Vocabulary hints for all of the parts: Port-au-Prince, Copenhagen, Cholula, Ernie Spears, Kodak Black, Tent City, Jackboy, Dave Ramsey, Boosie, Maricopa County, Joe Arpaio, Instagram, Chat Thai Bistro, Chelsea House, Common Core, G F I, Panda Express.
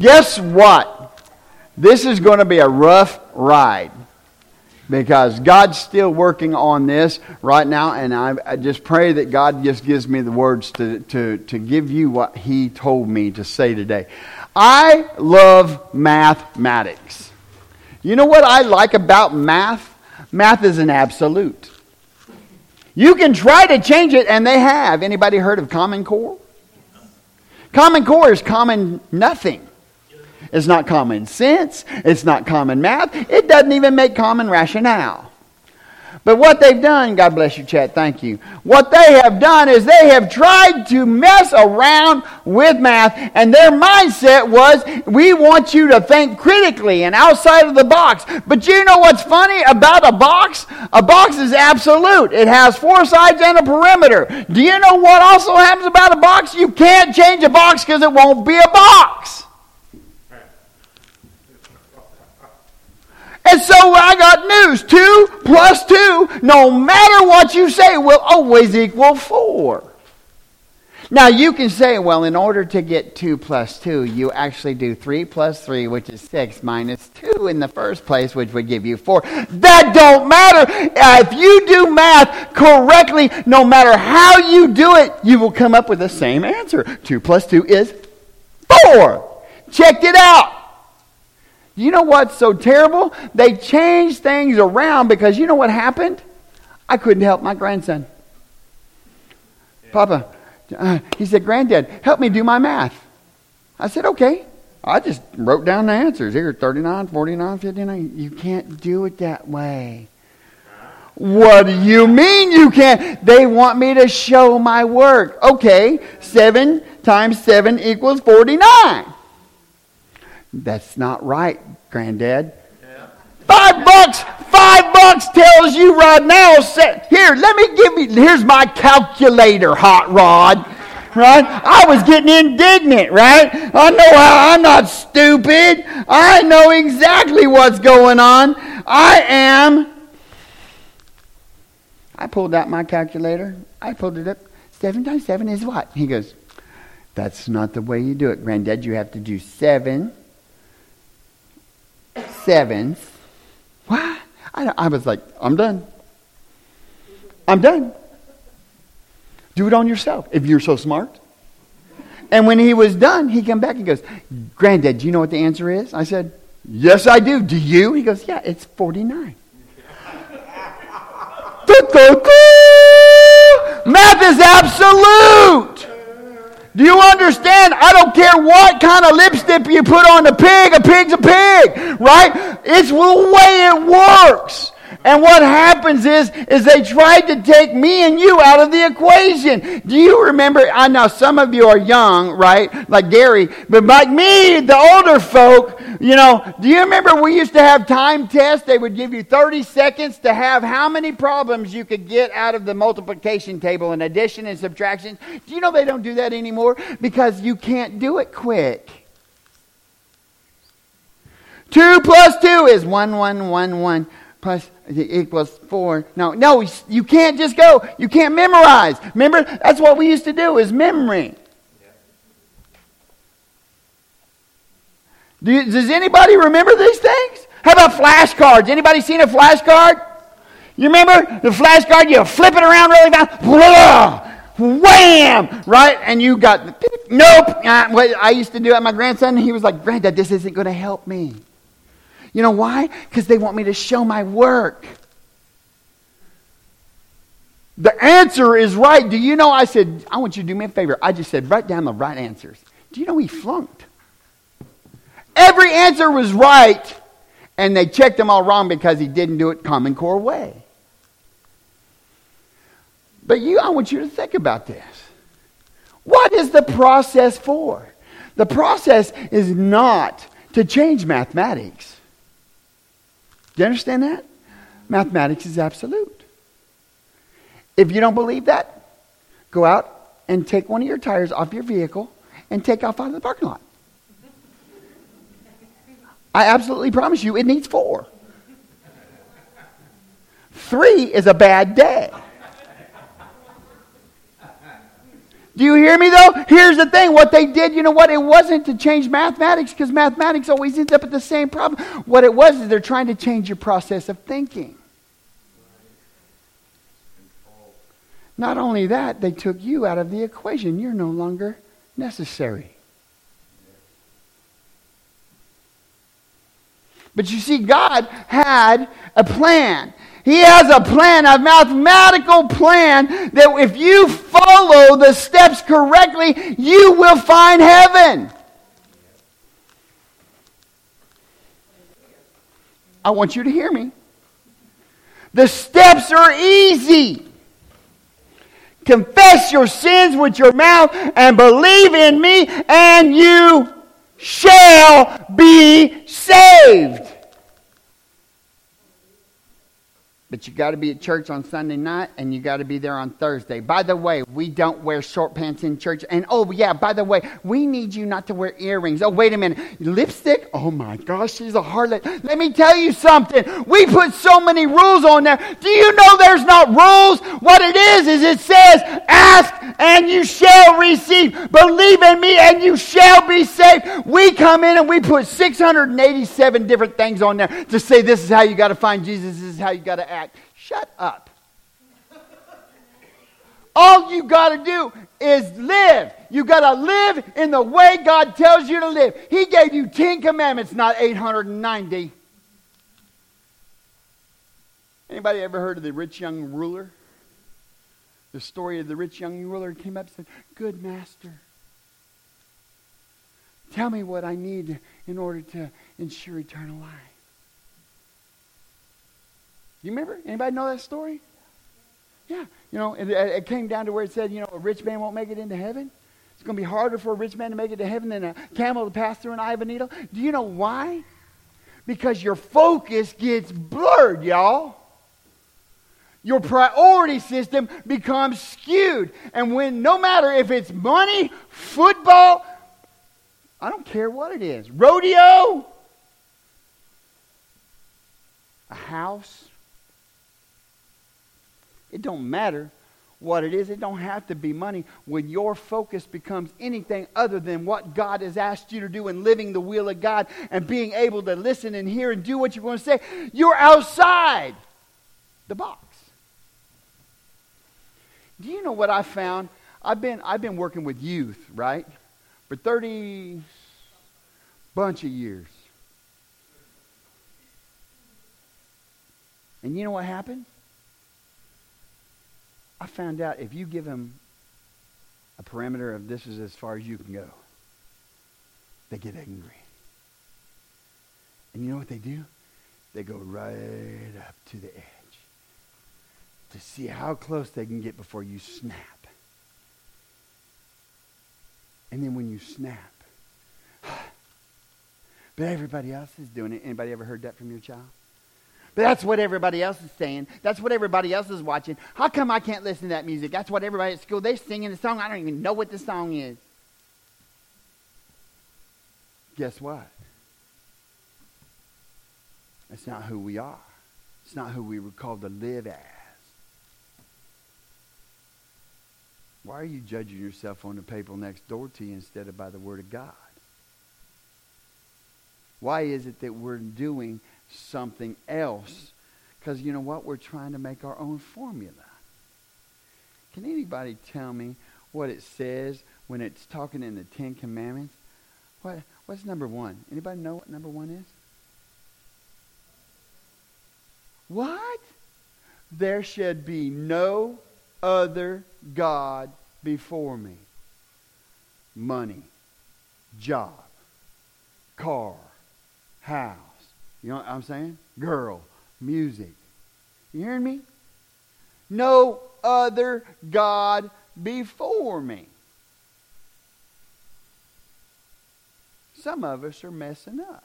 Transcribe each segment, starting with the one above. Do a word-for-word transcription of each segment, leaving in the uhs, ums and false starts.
Guess what? This is going to be a rough ride because God's still working on this right now, and I, I just pray that God just gives me the words to, to, to give you what He told me to say today. I love mathematics. You know what I like about math? Math is an absolute. You can try to change it, and they have. Anybody heard of Common Core? Common Core is common nothing. It's not common sense. It's not common math. It doesn't even make common rationale. But what they've done, God bless you, Chat, thank you. What they have done is they have tried to mess around with math, and their mindset was, we want you to think critically and outside of the box. But you know what's funny about a box? A box is absolute. It has four sides and a perimeter. Do you know what also happens about a box? You can't change a box because it won't be a box. And so I got news. Two plus two, no matter what you say, will always equal four. Now you can say, well, in order to get two plus two, you actually do three plus three, which is six, minus two in the first place, which would give you four. That don't matter. If you do math correctly, no matter how you do it, you will come up with the same answer. Two plus two is four. Checked it out. You know what's so terrible? They changed things around because you know what happened? I couldn't help my grandson. Yeah. Papa, uh, he said, Granddad, help me do my math. I said, okay. I just wrote down the answers. Here, thirty-nine, forty-nine, fifty-nine. You can't do it that way. What do you mean you can't? They want me to show my work. Okay, seven times seven equals forty-nine. That's not right, Granddad. Yeah. Five bucks, five bucks tells you right now, here, let me give me, here's my calculator, hot rod. Right? I was getting indignant, right? I know how I'm not stupid. I know exactly what's going on. I am. I pulled out my calculator. I pulled it up. Seven times seven is what? He goes, that's not the way you do it, Granddad. You have to do seven. Sevens. What? I, I was like, I'm done. I'm done. Do it on yourself if you're so smart. And when he was done, he came back and goes, Granddad, do you know what the answer is? I said, yes, I do. Do you? He goes, yeah, it's forty-nine. Math is absolute. Do you understand? I don't care what kind of lipstick you put on the pig. A pig's a pig, right? It's the way it works. And what happens is, is they tried to take me and you out of the equation. Do you remember? I know some of you are young, right? Like Gary. But like me, the older folk, you know, do you remember we used to have time tests? They would give you thirty seconds to have how many problems you could get out of the multiplication table and addition and subtraction. Do you know they don't do that anymore? Because you can't do it quick. Two plus two is one, one, one, one. Plus equals four. No, no, you can't just go. You can't memorize. Remember, that's what we used to do is memory. Yeah. Do you, does anybody remember these things? How about flashcards? Anybody seen a flashcard? You remember the flashcard? You flip it around really fast. Blah, wham! Right? And you got, nope. I, I used to do it. My grandson, he was like, Granddad, this isn't going to help me. You know why? Because they want me to show my work. The answer is right. Do you know, I said, I want you to do me a favor. I just said, write down the right answers. Do you know he flunked? Every answer was right, and they checked them all wrong because he didn't do it Common Core way. But you, I want you to think about this. What is the process for? The process is not to change mathematics. Do you understand that? Mathematics is absolute. If you don't believe that, go out and take one of your tires off your vehicle and take off out of the parking lot. I absolutely promise you it needs four. Three is a bad day. Do you hear me, though? Here's the thing. What they did, you know what? It wasn't to change mathematics, because mathematics always ends up at the same problem. What it was is they're trying to change your process of thinking. Not only that, they took you out of the equation. You're no longer necessary. But you see, God had a plan. He has a plan, a mathematical plan, that if you follow the steps correctly, you will find heaven. I want you to hear me. The steps are easy. Confess your sins with your mouth and believe in me, and you shall be saved. But you got to be at church on Sunday night, and you got to be there on Thursday. By the way, we don't wear short pants in church. And oh, yeah, by the way, we need you not to wear earrings. Oh, wait a minute. Lipstick? Oh, my gosh, she's a harlot. Let me tell you something. We put so many rules on there. Do you know there's not rules? What it is, is it says, ask and you shall receive. Believe in me and you shall be saved. We come in and we put six hundred eighty-seven different things on there to say this is how you got to find Jesus. This is how you got to act. Shut up. All you got to do is live. You got to live in the way God tells you to live. He gave you Ten Commandments, not eight hundred ninety. Anybody ever heard of the rich young ruler? The story of the rich young ruler came up and said, "Good master, tell me what I need in order to ensure eternal life." You remember? Anybody know that story? Yeah. You know, it, it came down to where it said, you know, a rich man won't make it into heaven. It's going to be harder for a rich man to make it to heaven than a camel to pass through an eye of a needle. Do you know why? Because your focus gets blurred, y'all. Your priority system becomes skewed. And when, no matter if it's money, football, I don't care what it is, rodeo, a house, it don't matter what it is. It don't have to be money. When your focus becomes anything other than what God has asked you to do and living the will of God and being able to listen and hear and do what you're going to say, you're outside the box. Do you know what I found? I've been I've been working with youth, right? For thirty bunch of years. And you know what happened? I found out if you give them a parameter of this is as far as you can go, they get angry. And you know what they do? They go right up to the edge to see how close they can get before you snap. And then when you snap, but everybody else is doing it. Anybody ever heard that from your child? But that's what everybody else is saying. That's what everybody else is watching. How come I can't listen to that music? That's what everybody at school, they're singing the song. I don't even know what the song is. Guess what? That's not who we are. It's not who we were called to live as. Why are you judging yourself on the people next door to you instead of by the Word of God? Why is it that we're doing something else? Because you know what? We're trying to make our own formula. Can anybody tell me what it says when it's talking in the Ten Commandments? What what's number one? Anybody know what number one is? What? There should be no other God before me. Money, job, car, house. You know what I'm saying? Girl, music. You hearing me? No other God before me. Some of us are messing up.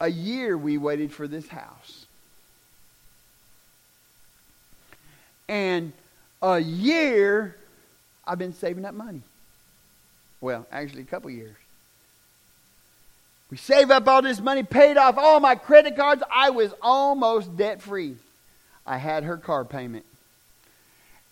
A year we waited for this house. And a year I've been saving up money. Well, actually a couple years. We saved up all this money, paid off all my credit cards. I was almost debt free. I had her car payment.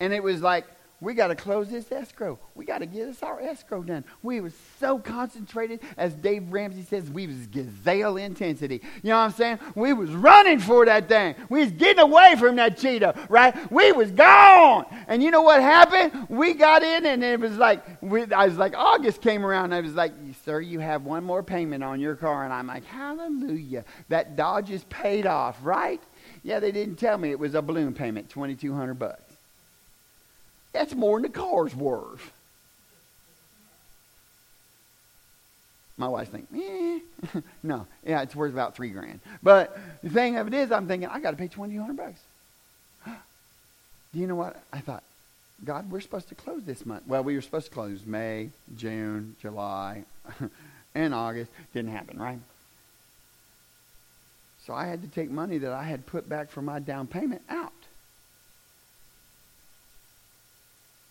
And it was like, we got to close this escrow. We got to get us our escrow done. We were so concentrated, as Dave Ramsey says, we was gazelle intensity. You know what I'm saying? We was running for that thing. We was getting away from that cheetah, right? We was gone. And you know what happened? We got in, and it was like, we, I was like, August came around, and I was like, sir, you have one more payment on your car. And I'm like, hallelujah. That Dodge is paid off, right? Yeah, they didn't tell me it was a balloon payment, twenty-two hundred bucks. That's more than the car's worth. My wife's thinking, eh. No, yeah, it's worth about three grand. But the thing of it is, I'm thinking, I got to pay twenty-two hundred bucks. Do you know what? I thought, God, we're supposed to close this month. Well, we were supposed to close May, June, July, and August. Didn't happen, right? So I had to take money that I had put back for my down payment out.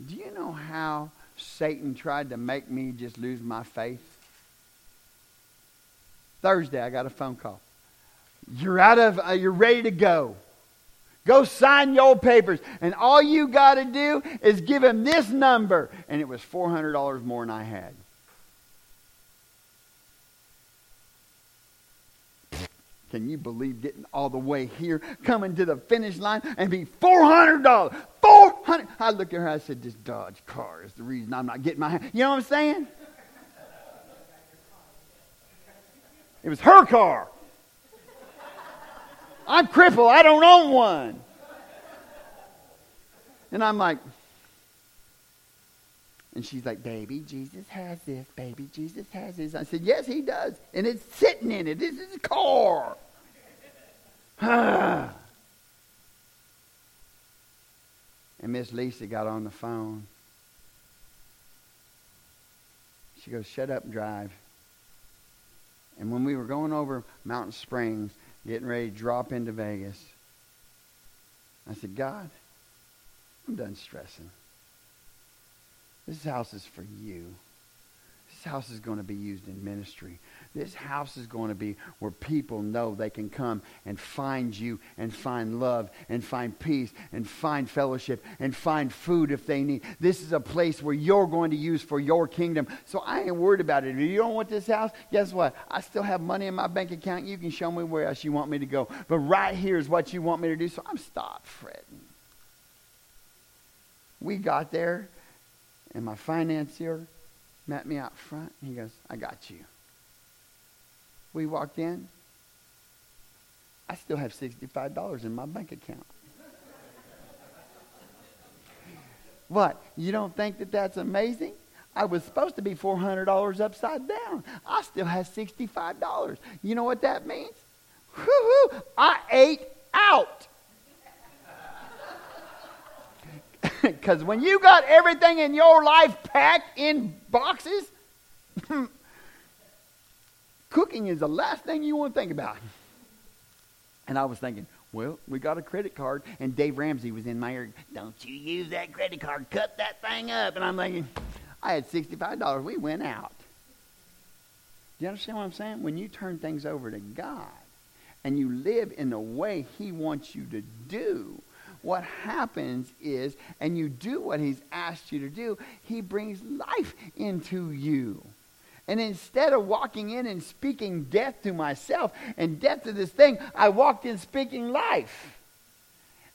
Do you know how Satan tried to make me just lose my faith? Thursday, I got a phone call. You're out of, uh, you're ready to go. Go sign your papers. And all you got to do is give him this number. And it was four hundred dollars more than I had. Can you believe getting all the way here, coming to the finish line, and be four hundred dollars? four hundred dollars. I looked at her, I said, this Dodge car is the reason I'm not getting my hand. You know what I'm saying? It was her car. I'm crippled. I don't own one. And I'm like, and she's like, baby, Jesus has this. Baby, Jesus has this. I said, yes, he does. And it's sitting in it. This is a car. And Miss Lisa got on the phone. She goes, shut up and drive. And when we were going over Mountain Springs, getting ready to drop into Vegas, I said, God, I'm done stressing. This house is for you. This house is going to be used in ministry. This house is going to be where people know they can come and find you and find love and find peace and find fellowship and find food if they need. This is a place where you're going to use for your kingdom. So I ain't worried about it. If you don't want this house, guess what? I still have money in my bank account. You can show me where else you want me to go. But right here is what you want me to do. So I'm stopped fretting. We got there. And my financier met me out front. He goes, I got you. We walked in. I still have sixty-five dollars in my bank account. What? You don't think that that's amazing? I was supposed to be four hundred dollars upside down. I still have sixty-five dollars. You know what that means? Woo-hoo! I ate out. Because when you got everything in your life packed in boxes, cooking is the last thing you want to think about. And I was thinking, well, we got a credit card, and Dave Ramsey was in my ear, don't you use that credit card, cut that thing up. And I'm thinking, I had sixty-five dollars, we went out. Do you understand what I'm saying? When you turn things over to God, and you live in the way He wants you to do, what happens is, and you do what He's asked you to do, He brings life into you. And instead of walking in and speaking death to myself and death to this thing, I walked in speaking life.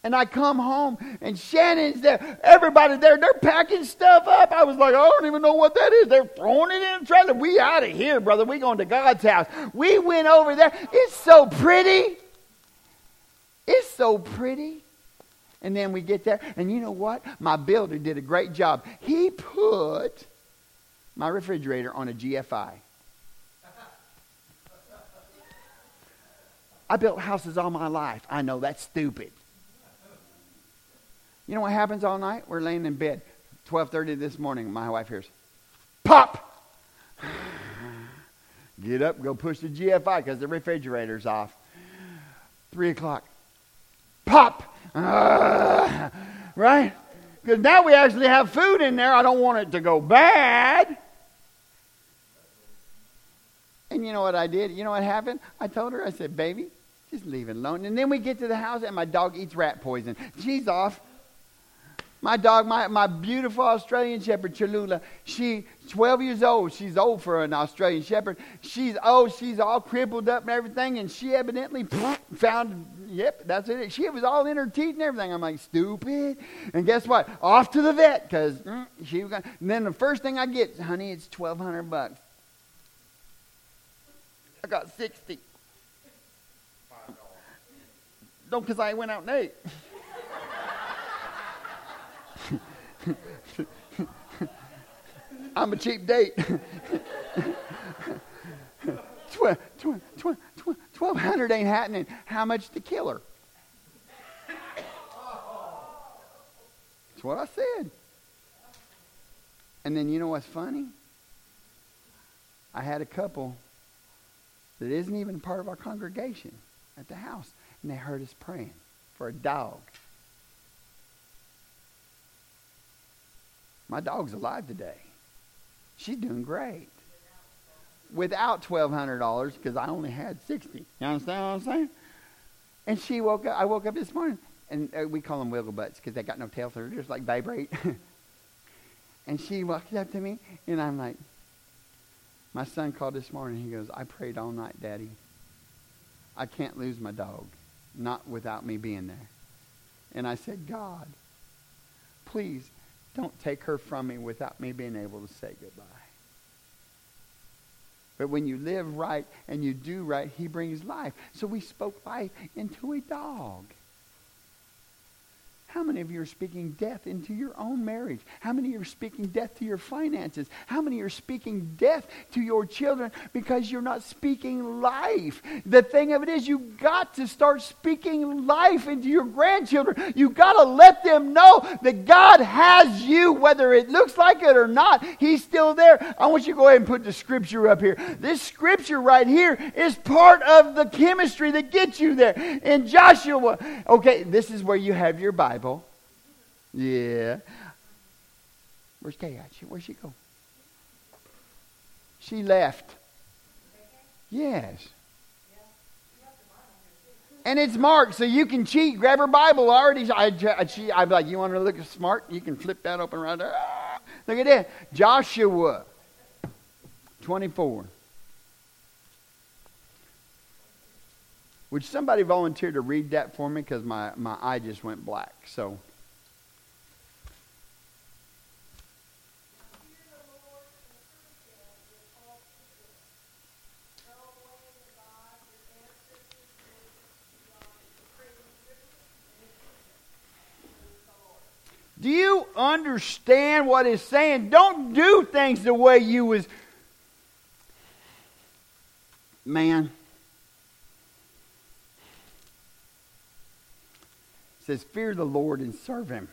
And I come home, and Shannon's there. Everybody there, they're packing stuff up. I was like, I don't even know what that is. They're throwing it in the trailer. We out of here, brother. We going to God's house. We went over there. It's so pretty. It's so pretty. And then we get there, and you know what? My builder did a great job. He put my refrigerator on a G F I. I built houses all my life. I know, that's stupid. You know what happens all night? We're laying in bed. twelve thirty this morning, my wife hears, pop! Get up, go push the G F I because the refrigerator's off. three o'clock. Pop! Uh, right? Because now we actually have food in there. I don't want it to go bad. And you know what I did? You know what happened? I told her, I said, baby, just leave it alone. And then we get to the house and my dog eats rat poison. She's off. My dog, my, my beautiful Australian Shepherd, Cholula, she's twelve years old. She's old for an Australian Shepherd. She's old. She's all crippled up and everything. And she evidently found, yep, that's it. She was all in her teeth and everything. I'm like, stupid. And guess what? Off to the vet because mm, she was going to. And then the first thing I get, honey, it's twelve hundred bucks. I got sixty. Five dollars. No, because I went out and ate. I'm a cheap date. twelve, twelve, twelve, twelve, twelve hundred ain't happening. How much to kill her? That's what I said. And then you know what's funny? I had a couple that isn't even part of our congregation at the house, and they heard us praying for a dog. My dog's alive today. She's doing great. Without twelve hundred dollars, because I only had sixty. You understand what I'm saying? And she woke up. I woke up this morning, and uh, we call them wiggle butts because they got no tail, so they're just like vibrate. And she walked up to me, and I'm like, my son called this morning. He goes, I prayed all night, Daddy. I can't lose my dog, not without me being there. And I said, God, please, don't take her from me without me being able to say goodbye. But when you live right and you do right, he brings life. So we spoke life into a dog. How many of you are speaking death into your own marriage? How many of you are speaking death to your finances? How many are speaking death to your children because you're not speaking life? The thing of it is, you got to start speaking life into your grandchildren. You got to let them know that God has you, whether it looks like it or not. He's still there. I want you to go ahead and put the scripture up here. This scripture right here is part of the chemistry that gets you there. In Joshua, okay, this is where you have your Bible. Yeah. Where's Kay at? Where'd she go? She left. Yes. And it's marked, so you can cheat. Grab her Bible. I already. I, I, she, I'd be like, you want her to look smart? You can flip that open right there. Ah, look at that. Joshua twenty-four. Would somebody volunteer to read that for me? Because my, my eye just went black. So, do you understand what it's saying? Don't do things the way you was. Man. Says, fear the Lord and serve Him.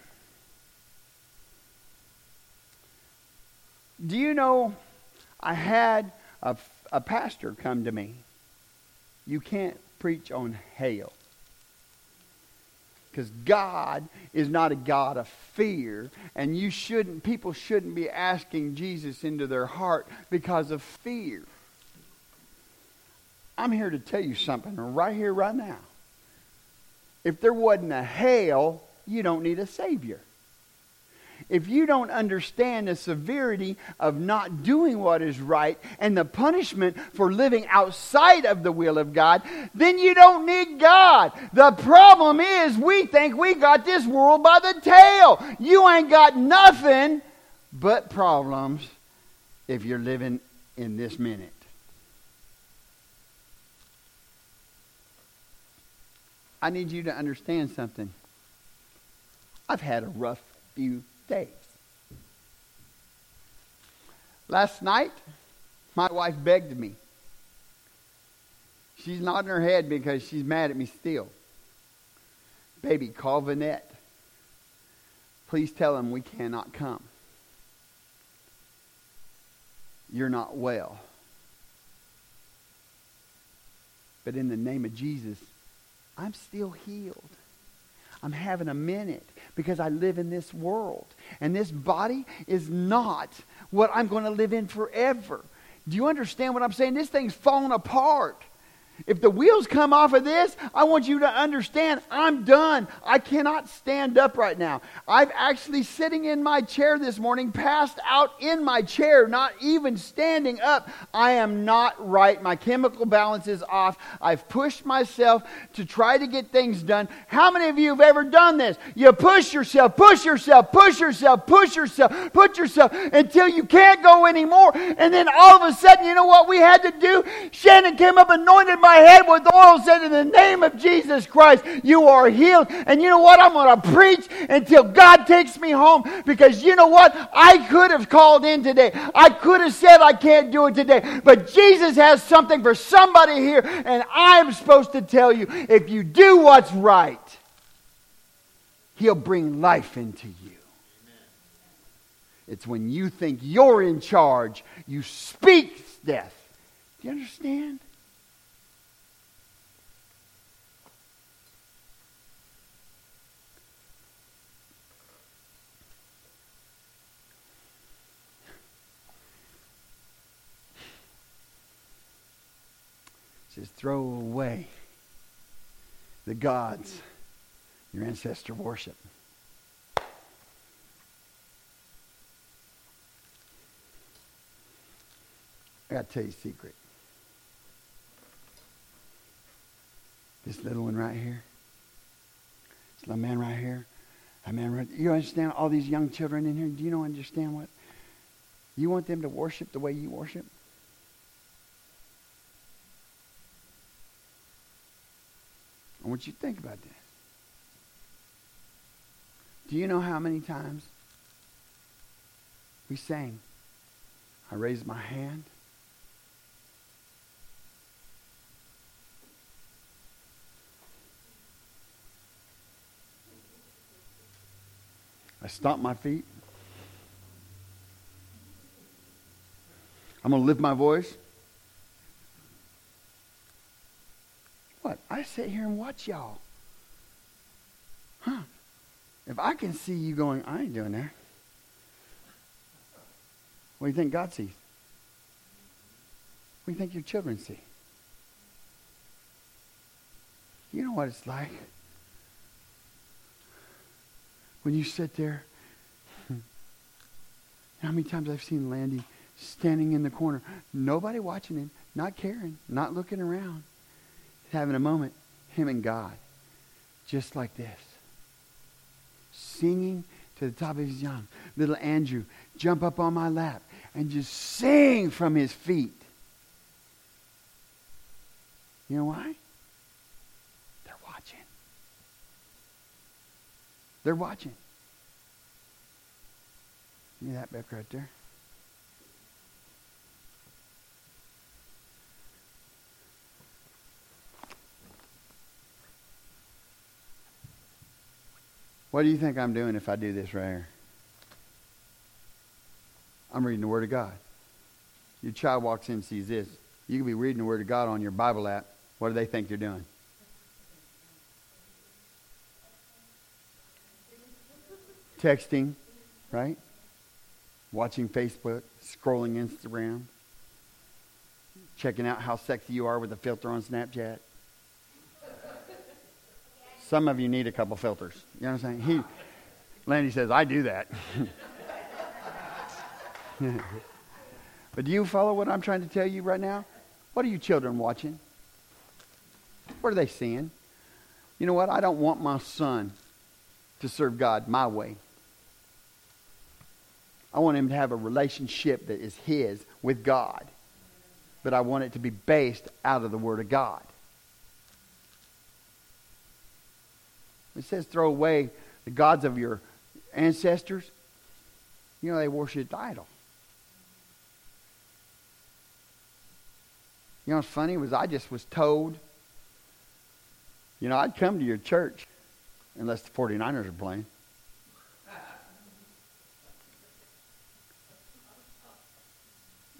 Do you know, I had a, a pastor come to me. You can't preach on hell. Because God is not a God of fear. And you shouldn't, people shouldn't be asking Jesus into their heart because of fear. I'm here to tell you something right here, right now. If there wasn't a hell, you don't need a Savior. If you don't understand the severity of not doing what is right and the punishment for living outside of the will of God, then you don't need God. The problem is we think we got this world by the tail. You ain't got nothing but problems if you're living in this minute. I need you to understand something. I've had a rough few days. Last night, my wife begged me. She's nodding her head because she's mad at me still. Baby, call Vanette. Please tell him we cannot come. You're not well. But in the name of Jesus, I'm still healed. I'm having a minute because I live in this world. And this body is not what I'm going to live in forever. Do you understand what I'm saying? This thing's falling apart. If the wheels come off of this, I want you to understand I'm done. I cannot stand up right now. I've actually sitting in my chair this morning, passed out in my chair, not even standing up. I am not right. My chemical balance is off. I've pushed myself to try to get things done. How many of you have ever done this? You push yourself, push yourself, push yourself, push yourself, put yourself until you can't go anymore. And then all of a sudden, you know what we had to do? Shannon came up, anointed my head with oil, said, in the name of Jesus Christ, you are healed. And you know what? I'm going to preach until God takes me home, because you know what? I could have called in today. I could have said I can't do it today, but Jesus has something for somebody here, and I'm supposed to tell you, if you do what's right, He'll bring life into you. Amen. It's when you think you're in charge, you speak death. Do you understand? Says, throw away the gods your ancestor worship. I gotta tell you a secret. This little one right here, this little man right here, a man right. You understand? All these young children in here. Do you know? Understand what? You want them to worship the way you worship? I want you to think about that. Do you know how many times we sang, I raised my hand? I stomped my feet. I'm going to lift my voice. What? I sit here and watch y'all. Huh. If I can see you going, I ain't doing that. What do you think God sees? What do you think your children see? You know what it's like when you sit there. How many times I've seen Landy standing in the corner, nobody watching him, not caring, not looking around. Having a moment, him and God, just like this, singing to the top of his lungs. Little Andrew jump up on my lap and just sing from his feet. You know why? They're watching. They're watching. You hear that back right there? What do you think I'm doing if I do this right here? I'm reading the Word of God. Your child walks in and sees this. You could be reading the Word of God on your Bible app. What do they think you're doing? Texting, right? Watching Facebook, scrolling Instagram, checking out how sexy you are with a filter on Snapchat. Some of you need a couple filters. You know what I'm saying? He, Landy says, I do that. But do you follow what I'm trying to tell you right now? What are you children watching? What are they seeing? You know what? I don't want my son to serve God my way. I want him to have a relationship that is his with God. But I want it to be based out of the Word of God. It says throw away the gods of your ancestors. You know, they worshiped the idol. You know what's funny was I just was told, you know, I'd come to your church unless the forty-niners are playing.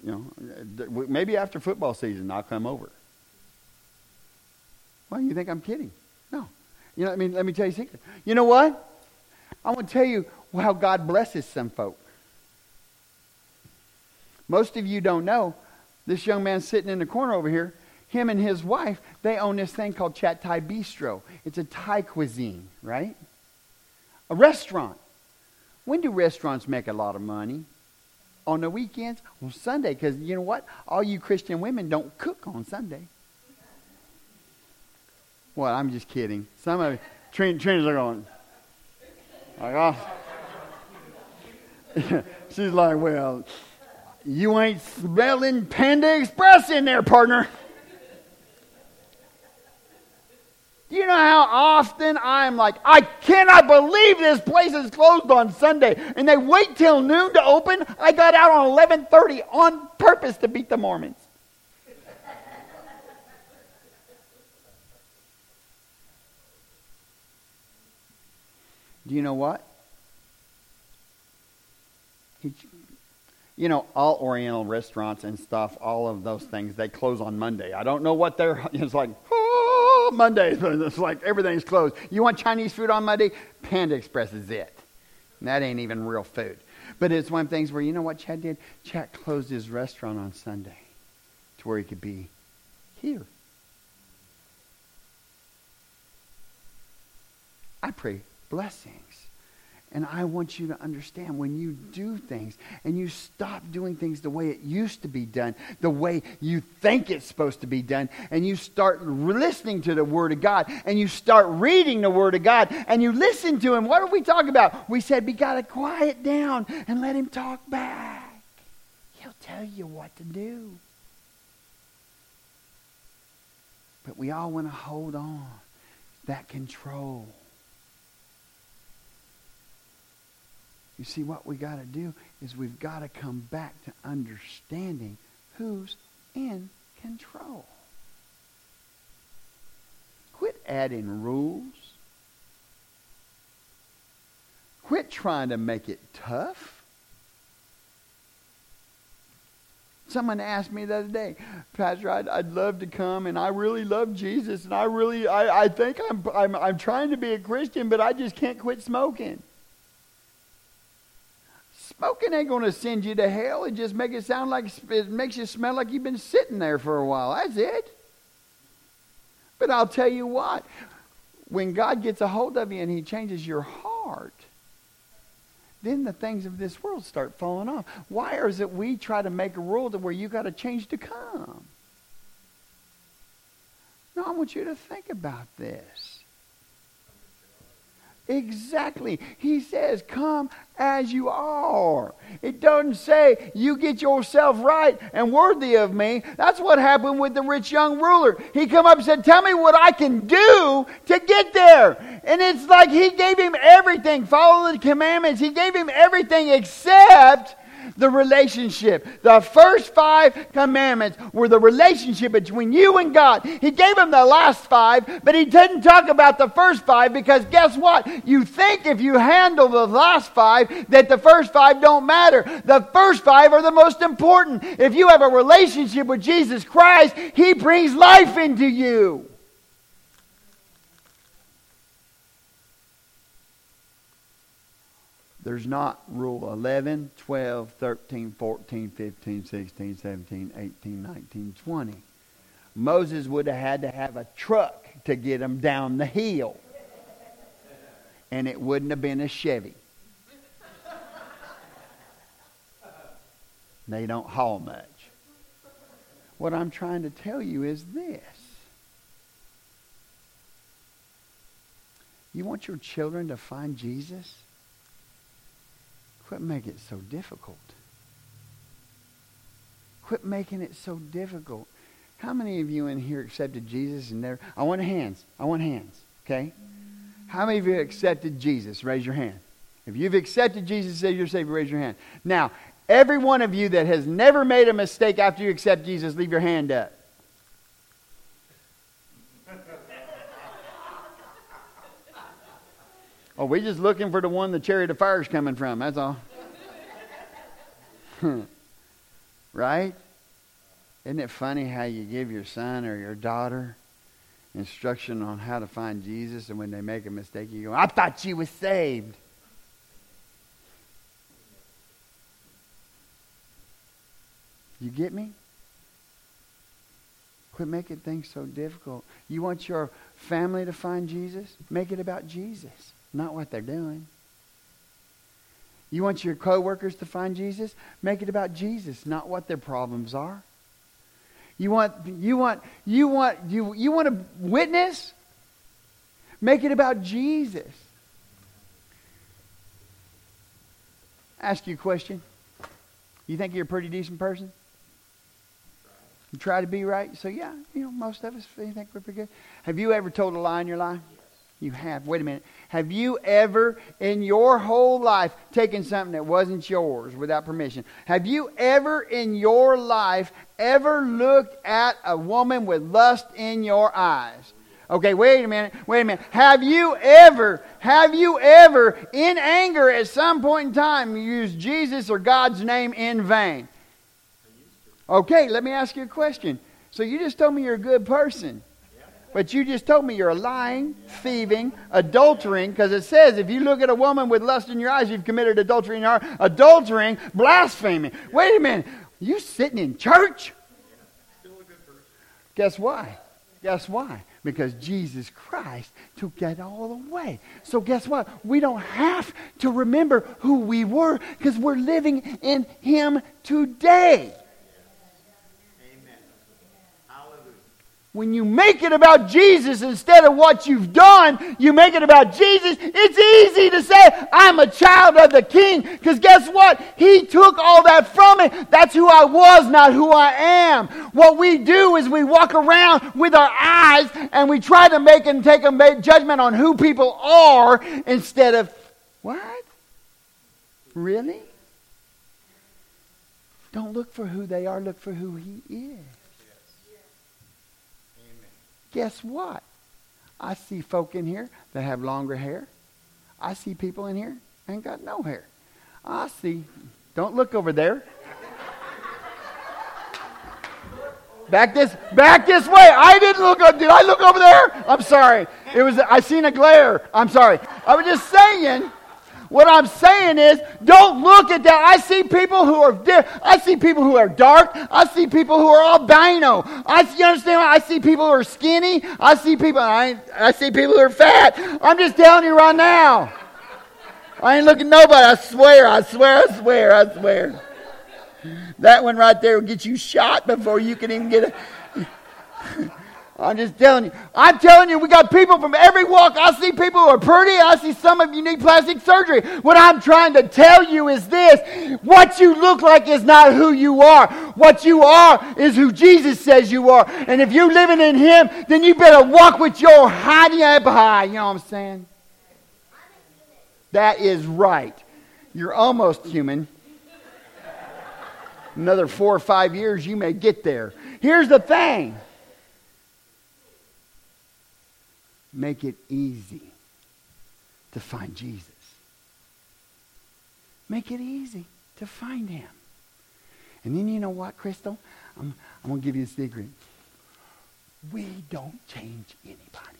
You know, maybe after football season I'll come over. Well, you think I'm kidding? No. You know, I mean, let me tell you a secret. You know what? I want to tell you how God blesses some folk. Most of you don't know, this young man sitting in the corner over here, him and his wife, they own this thing called Chat Thai Bistro. It's a Thai cuisine, right? A restaurant. When do restaurants make a lot of money? On the weekends? On Sunday. Because you know what? All you Christian women don't cook on Sunday. Well, I'm just kidding. Some of you, Trin, Trin's are going, like, oh. She's like, well, you ain't smelling Panda Express in there, partner. Do you know how often I'm like, I cannot believe this place is closed on Sunday. And they wait till noon to open. I got out on eleven thirty on purpose to beat the Mormons. Do you know what? You know, all Oriental restaurants and stuff, all of those things, they close on Monday. I don't know what they're, it's like, oh, Monday. It's like everything's closed. You want Chinese food on Monday? Panda Express is it. And that ain't even real food. But it's one of the things where, you know what Chad did? Chad closed his restaurant on Sunday to where he could be here. I pray blessings. And I want you to understand, when you do things and you stop doing things the way it used to be done, the way you think it's supposed to be done, and you start listening to the Word of God, and you start reading the Word of God, and you listen to Him. What are we talking about? We said we got to quiet down and let Him talk back. He'll tell you what to do. But we all want to hold on to that control. You see, what we got to do is we've got to come back to understanding who's in control. Quit adding rules. Quit trying to make it tough. Someone asked me the other day, Pastor, I'd, I'd love to come, and I really love Jesus, and I really, I, I think I'm, I'm, I'm trying to be a Christian, but I just can't quit smoking. Smoking ain't going to send you to hell. It just makes it sound like, it makes you smell like you've been sitting there for a while. That's it. But I'll tell you what, when God gets a hold of you and He changes your heart, then the things of this world start falling off. Why is it we try to make a rule to where you got to change to come? No, I want you to think about this. Exactly. He says, come as you are. It doesn't say you get yourself right and worthy of me. That's what happened with the rich young ruler. He come up and said, tell me what I can do to get there. And it's like he gave him everything. Follow the commandments. He gave him everything except the relationship. The first five commandments were the relationship between you and God. He gave him the last five, but he didn't talk about the first five, because guess what? You think if you handle the last five that the first five don't matter. The first five are the most important. If you have a relationship with Jesus Christ, He brings life into you. There's not rule eleven, twelve, thirteen, fourteen, fifteen, sixteen, seventeen, eighteen, nineteen, twenty. Moses would have had to have a truck to get him down the hill. And it wouldn't have been a Chevy. They don't haul much. What I'm trying to tell you is this. You want your children to find Jesus? Quit making it so difficult. Quit making it so difficult. How many of you in here accepted Jesus and never? I want hands. I want hands. Okay? How many of you accepted Jesus? Raise your hand. If you've accepted Jesus as your Savior, raise your hand. Now, every one of you that has never made a mistake after you accept Jesus, leave your hand up. Oh, we're just looking for the one the chariot of fire is coming from. That's all. Right? Isn't it funny how you give your son or your daughter instruction on how to find Jesus, and when they make a mistake, you go, I thought you was saved. You get me? Quit making things so difficult. You want your family to find Jesus? Make it about Jesus, not what they're doing. You want your coworkers to find Jesus? Make it about Jesus, not what their problems are. You want you want you want you you want to witness? Make it about Jesus. Ask you a question. You think you're a pretty decent person? You try to be right? So yeah, you know, most of us think we're pretty good. Have you ever told a lie in your life? You have. Wait a minute. Have you ever in your whole life taken something that wasn't yours without permission? Have you ever in your life ever looked at a woman with lust in your eyes? Okay, wait a minute. Wait a minute. Have you ever, have you ever in anger at some point in time used Jesus or God's name in vain? Okay, let me ask you a question. So you just told me you're a good person. But you just told me you're lying, thieving, adultering, because it says if you look at a woman with lust in your eyes, you've committed adultery in your heart. Adultering, blaspheming. Wait a minute. You sitting in church? Guess why? Guess why? Because Jesus Christ took that all away. So guess what? We don't have to remember who we were because we're living in Him today. When you make it about Jesus instead of what you've done, you make it about Jesus, it's easy to say, I'm a child of the King. Because guess what? He took all that from me. That's who I was, not who I am. What we do is we walk around with our eyes and we try to make and take a judgment on who people are instead of, what? Really? Don't look for who they are, look for who He is. Guess what? I see folk in here that have longer hair. I see people in here ain't got no hair. I see. Don't look over there. Back this. Back this way. I didn't look up. Did I look over there? I'm sorry. It was. I seen a glare. I'm sorry. I was just saying. What I'm saying is, don't look at that. I see people who are di- I see people who are dark. I see people who are albino. I see, you understand? I see people who are skinny. I see people. I I see people who are fat. I'm just telling you right now. I ain't looking at nobody. I swear. I swear. I swear. I swear. That one right there will get you shot before you can even get a. I'm just telling you. I'm telling you, we got people from every walk. I see people who are pretty. I see some of you need plastic surgery. What I'm trying to tell you is this. What you look like is not who you are. What you are is who Jesus says you are. And if you're living in Him, then you better walk with your hiding up high. You know what I'm saying? That is right. You're almost human. Another four or five years, you may get there. Here's the thing. Make it easy to find Jesus. Make it easy to find Him. And then you know what, Crystal? I'm, I'm going to give you a secret. We don't change anybody.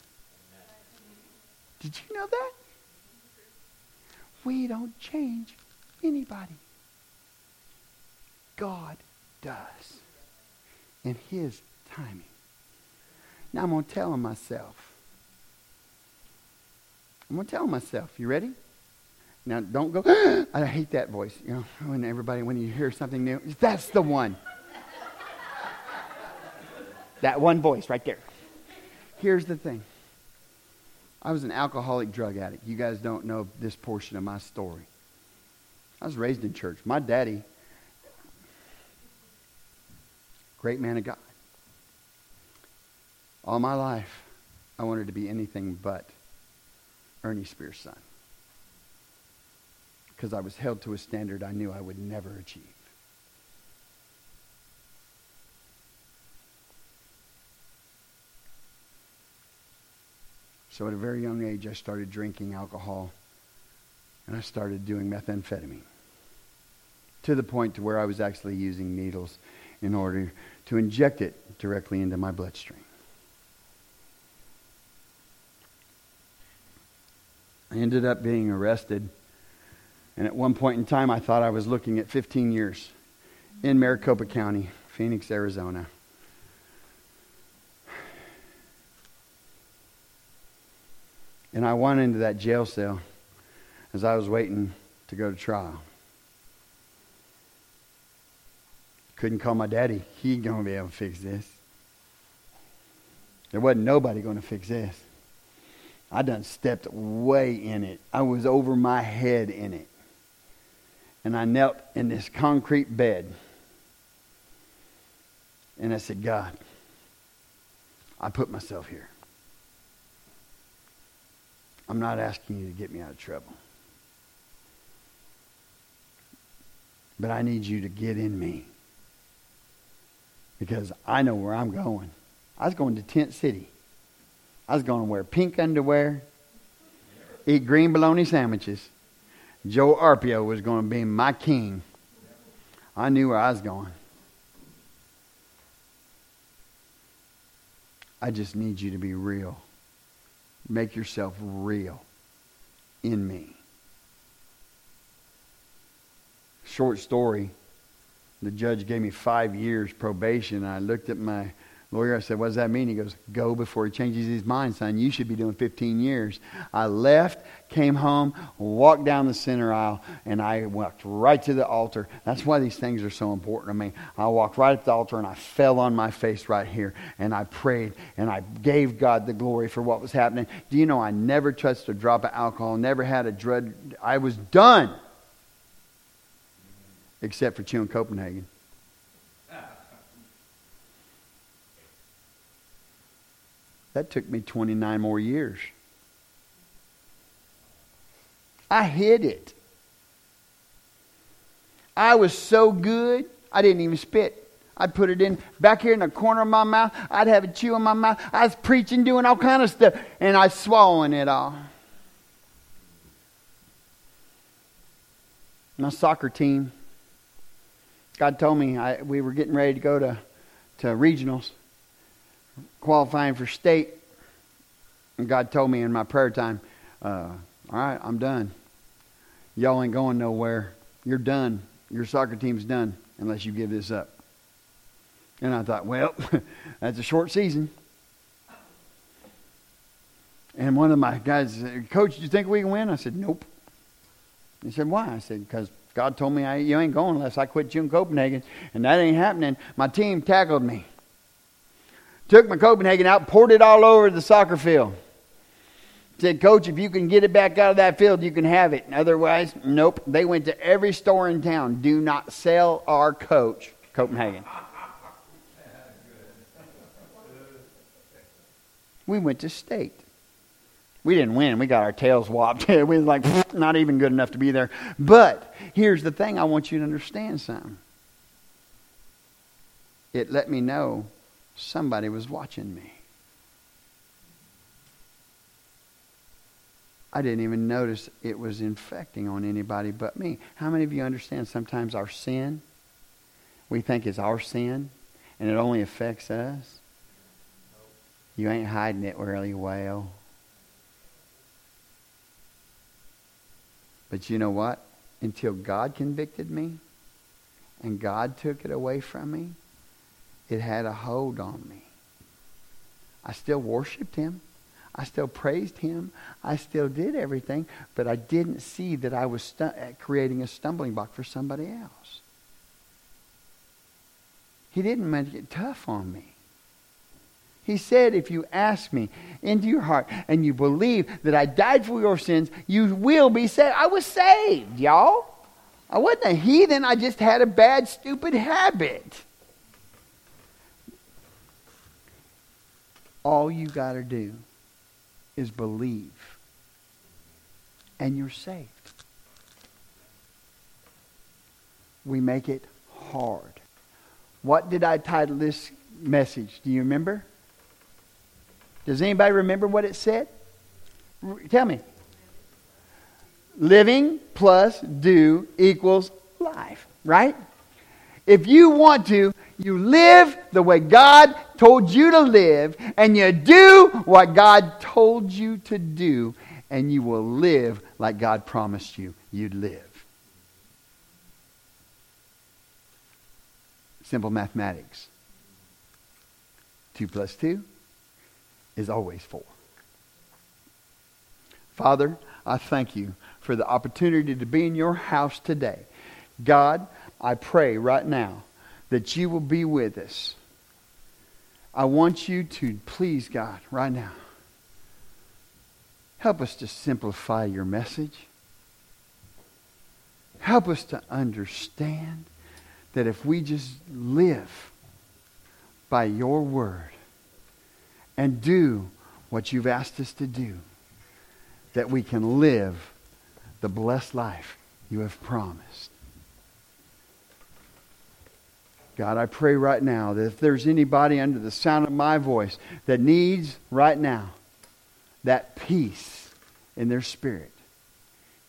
Did you know that? We don't change anybody. God does in His timing. Now I'm going to tell him myself. I'm going to tell myself, you ready? Now, don't go, I hate that voice. You know, when everybody, when you hear something new, that's the one. That one voice right there. Here's the thing. I was an alcoholic drug addict. You guys don't know this portion of my story. I was raised in church. My daddy, great man of God. All my life, I wanted to be anything but Ernie Spears' son, because I was held to a standard I knew I would never achieve. So at a very young age, I started drinking alcohol, and I started doing methamphetamine, to the point to where I was actually using needles in order to inject it directly into my bloodstream. I ended up being arrested, and at one point in time I thought I was looking at fifteen years in Maricopa County, Phoenix, Arizona. And I went into that jail cell as I was waiting to go to trial. Couldn't call my daddy. He gonna be able to fix this. There wasn't nobody gonna fix this. I done stepped way in it. I was over my head in it. And I knelt in this concrete bed. And I said, God, I put myself here. I'm not asking you to get me out of trouble. But I need you to get in me. Because I know where I'm going. I was going to Tent City. I was going to wear pink underwear, eat green bologna sandwiches. Joe Arpaio was going to be my king. I knew where I was going. I just need you to be real. Make yourself real in me. Short story. The judge gave me five years probation. I looked at my lawyer. I said, what does that mean? He goes, go before he changes his mind, son. You should be doing fifteen years. I left, came home, walked down the center aisle, and I walked right to the altar. That's why these things are so important to me. I walked right at the altar, and I fell on my face right here, and I prayed, and I gave God the glory for what was happening. Do you know I never touched a drop of alcohol, never had a drug. I was done. Except for chewing Copenhagen. That took me twenty-nine more years. I hid it. I was so good, I didn't even spit. I'd put it in back here in the corner of my mouth. I'd have a chew in my mouth. I was preaching, doing all kind of stuff, and I swallowing it all. My soccer team. God told me I, we were getting ready to go to, to regionals, qualifying for state. And God told me in my prayer time, uh, all right, I'm done. Y'all ain't going nowhere. You're done. Your soccer team's done unless you give this up. And I thought, well, that's a short season. And one of my guys said, Coach, do you think we can win? I said, nope. He said, why? I said, because God told me I, you ain't going unless I quit chewing Copenhagen, and that ain't happening. My team tackled me. Took my Copenhagen out, poured it all over the soccer field. Said, Coach, if you can get it back out of that field, you can have it. Otherwise, nope. They went to every store in town. Do not sell our coach Copenhagen. We went to state. We didn't win. We got our tails whopped. We were like, not even good enough to be there. But here's the thing. I want you to understand something. It let me know somebody was watching me. I didn't even notice it was infecting on anybody but me. How many of you understand sometimes our sin, we think is our sin, and it only affects us? You ain't hiding it really well. But you know what? Until God convicted me and God took it away from me, it had a hold on me. I still worshiped Him. I still praised Him. I still did everything, but I didn't see that I was stu- creating a stumbling block for somebody else. He didn't make it tough on me. He said, if you ask me into your heart and you believe that I died for your sins, you will be saved. I was saved, y'all. I wasn't a heathen. I just had a bad, stupid habit. All you got to do is believe, and you're saved. We make it hard. What did I title this message? Do you remember? Does anybody remember what it said? Tell me. Living plus do equals life, right? If you want to, you live the way God told you to live, and you do what God told you to do, and you will live like God promised you you'd live. Simple mathematics. Two plus two is always four. Father, I thank you for the opportunity to be in your house today. God, I pray right now that you will be with us. I want you to please, God, right now, help us to simplify your message. Help us to understand that if we just live by your word and do what you've asked us to do, that we can live the blessed life you have promised. God, I pray right now that if there's anybody under the sound of my voice that needs right now that peace in their spirit,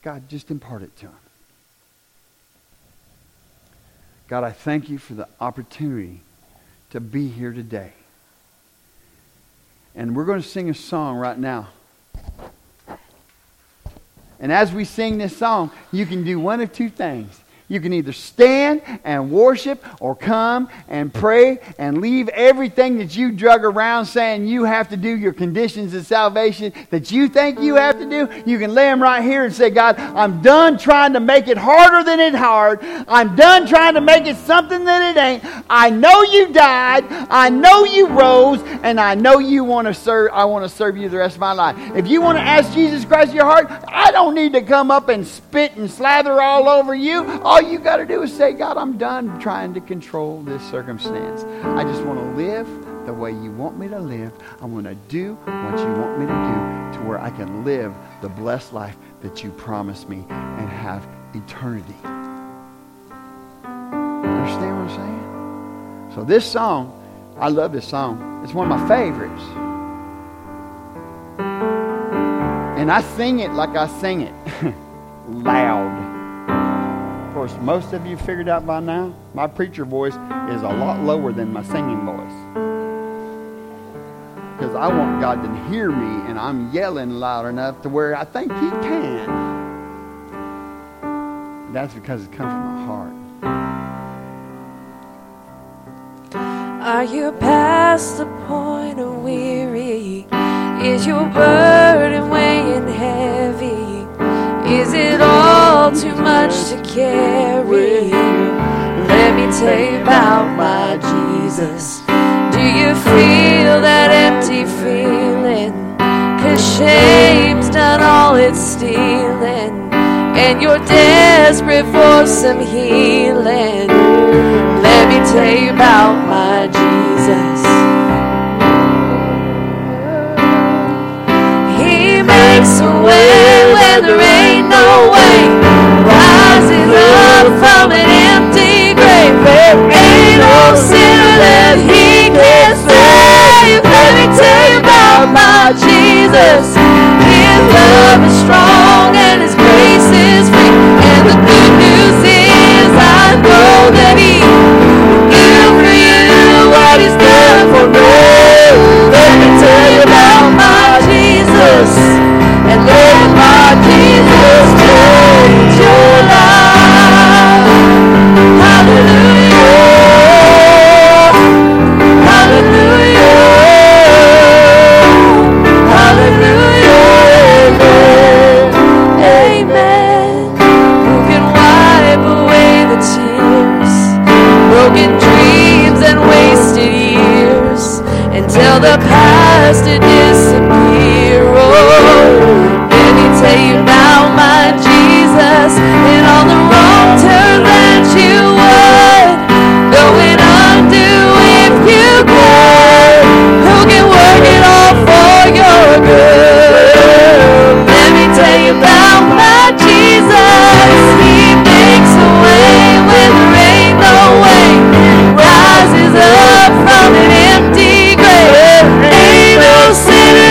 God, just impart it to them. God, I thank you for the opportunity to be here today. And we're going to sing a song right now. And as we sing this song, you can do one of two things. You can either stand and worship or come and pray and leave everything that you drug around saying you have to do, your conditions of salvation that you think you have to do. You can lay them right here and say, God, I'm done trying to make it harder than it's hard. I'm done trying to make it something that it ain't. I know you died. I know you rose. And I know you want to serve. I want to serve you the rest of my life. If you want to ask Jesus Christ in your heart, I don't need to come up and spit and slather all over you. All you got to do is say, God, I'm done trying to control this circumstance. I just want to live the way you want me to live. I want to do what you want me to do to where I can live the blessed life that you promised me and have eternity. Understand what I'm saying? So this song, I love this song. It's one of my favorites. And I sing it like I sing it. Loud. Of course, most of you figured out by now, my preacher voice is a lot lower than my singing voice. Because I want God to hear me, and I'm yelling loud enough to where I think He can. That's because it comes from my heart. Are you past the point of weary? Is your burden weighing heavy? Is it all too much to carry? Let me take out my Jesus. Do you feel that empty feeling? Cause shame's done all it's stealing, and you're desperate for some healing. Let me take out my Jesus. He makes a way where there ain't no way, rises up from an empty grave. There ain't no sinner that He can save. Let me tell you about my Jesus. His love is strong and His grace is free, and the good news is I know that He will do for you what He's done for me. Let me tell you about my Jesus, and let my Jesus change your life. Hallelujah, hallelujah, hallelujah, amen. Who can wipe away the tears, broken dreams and wasted years, and tell the past to disappear? Oh, tell you about my Jesus, and on the wrong turn that you would, though it undo if you could, who can work it all for your good? Let me tell you about my Jesus. He makes a way when there ain't no way, rises up from an empty grave. Ain't no sinner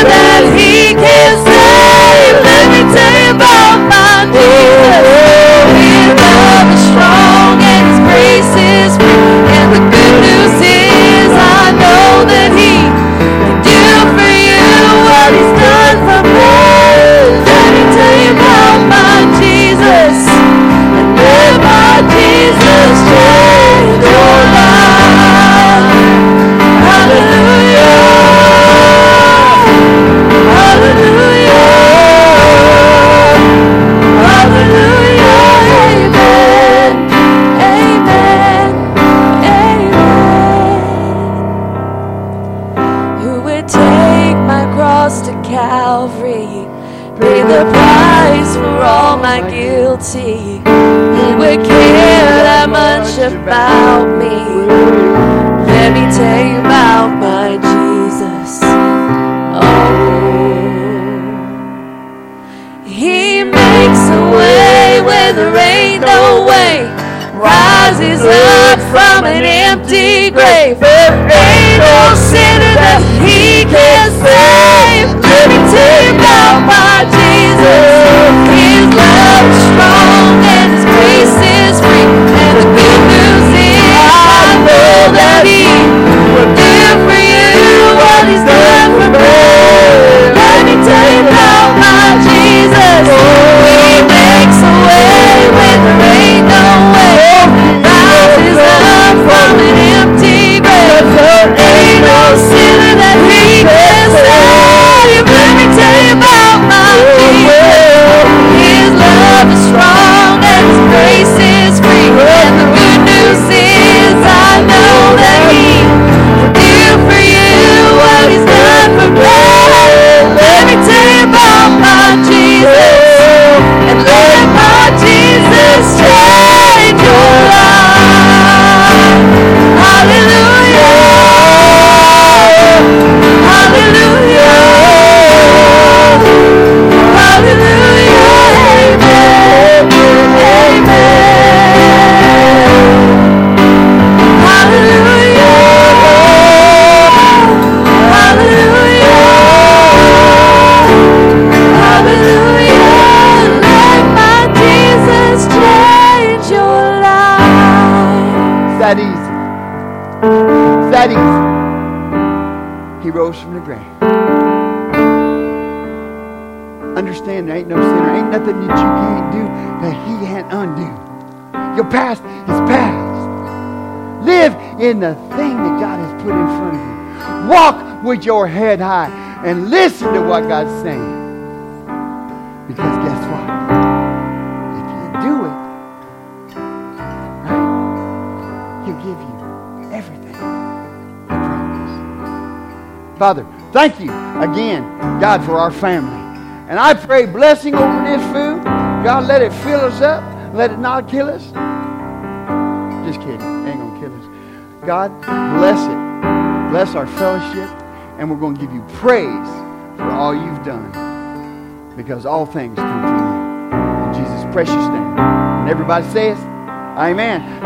all free. Paid the price for all my guilty. He would care that much about me. Let me tell you about my Jesus. Oh, He makes a way where there ain't no way. Rises up from an empty grave. There ain't no sinner that He can't save. Let me tell you about my Jesus. His love is strong and His grace is free. And the good news is I know that He will do for you what He's done for me. Let me tell you about my Jesus. He makes a way when there ain't no way. Rises up from an empty grave. There ain't no sinner that He can save. Let me tell you about my Jesus. His love is strong and His grace is free. And the good news is I know that He will do for you what He's done for me. Let me tell you about my Jesus. And let my Jesus change your life. Hallelujah. Hallelujah. Hallelujah, amen, amen. Hallelujah, hallelujah, hallelujah. Let my Jesus change your life. It's that easy. It's that easy. He rose from the grave. Understand there ain't no sinner, ain't nothing that you can't do that He can't undo. Your past is past. Live in the thing that God has put in front of you. Walk with your head high and listen to what God's saying. Because guess what? If you do it, right, He'll give you everything. I promise. Father, thank you again, God, for our family. And I pray blessing over this food. God, let it fill us up. Let it not kill us. Just kidding. It ain't going to kill us. God, bless it. Bless our fellowship. And we're going to give you praise for all you've done. Because all things come from you. In Jesus' precious name. And everybody says, amen. Don't